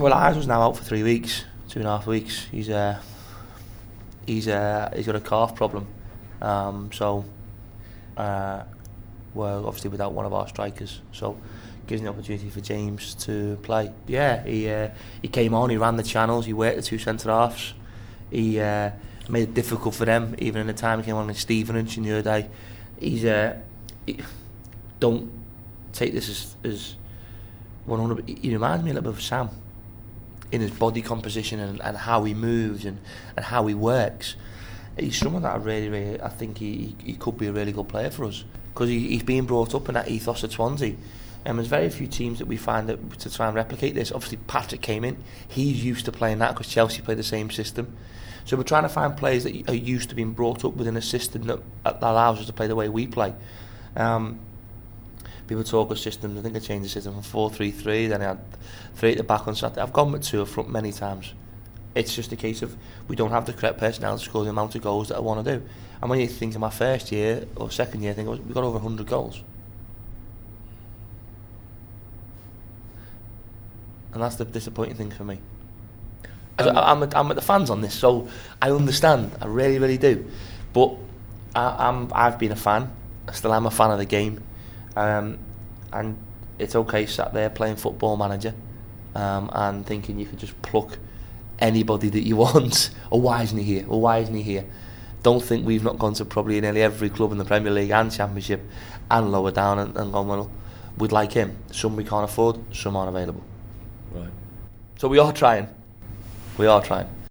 Well, Ayers was now out for 3 weeks, 2.5 weeks. He's got a calf problem, so we're obviously without one of our strikers. So gives an opportunity for James to play. Yeah, he came on. He ran the channels. He worked the two centre halves. He made it difficult for them. Even in the time he came on with Steven Lynch in the other day, don't take this as 100. He reminds me a little bit of Sam in his body composition and how he moves and how he works. He's someone that I think he could be a really good player for us, because he's being brought up in that ethos at Swansea. And there's very few teams that we find that to try and replicate this. Obviously, Patrick came in. He's used to playing that because Chelsea play the same system. So we're trying to find players that are used to being brought up within a system that allows us to play the way we play. People talk of systems. I think I changed the system from 4-3-3. Then I had 3 at the back on Saturday. I've gone with 2 up front many times. It's just a case of we don't have the correct personnel to score the amount of goals that I want to do. And when you think of my first year or second year, I think we got over 100 goals. And that's the disappointing thing for me. I'm with the fans on this, so I understand. I really, really do. But I've been a fan. I still am a fan of the game. And it's okay sat there playing Football Manager and thinking you could just pluck anybody that you want. Or why isn't he here? Or why isn't he here? Don't think we've not gone to probably nearly every club in the Premier League and Championship and lower down and gone, well, we'd like him. Some we can't afford, some aren't available. Right. So we are trying.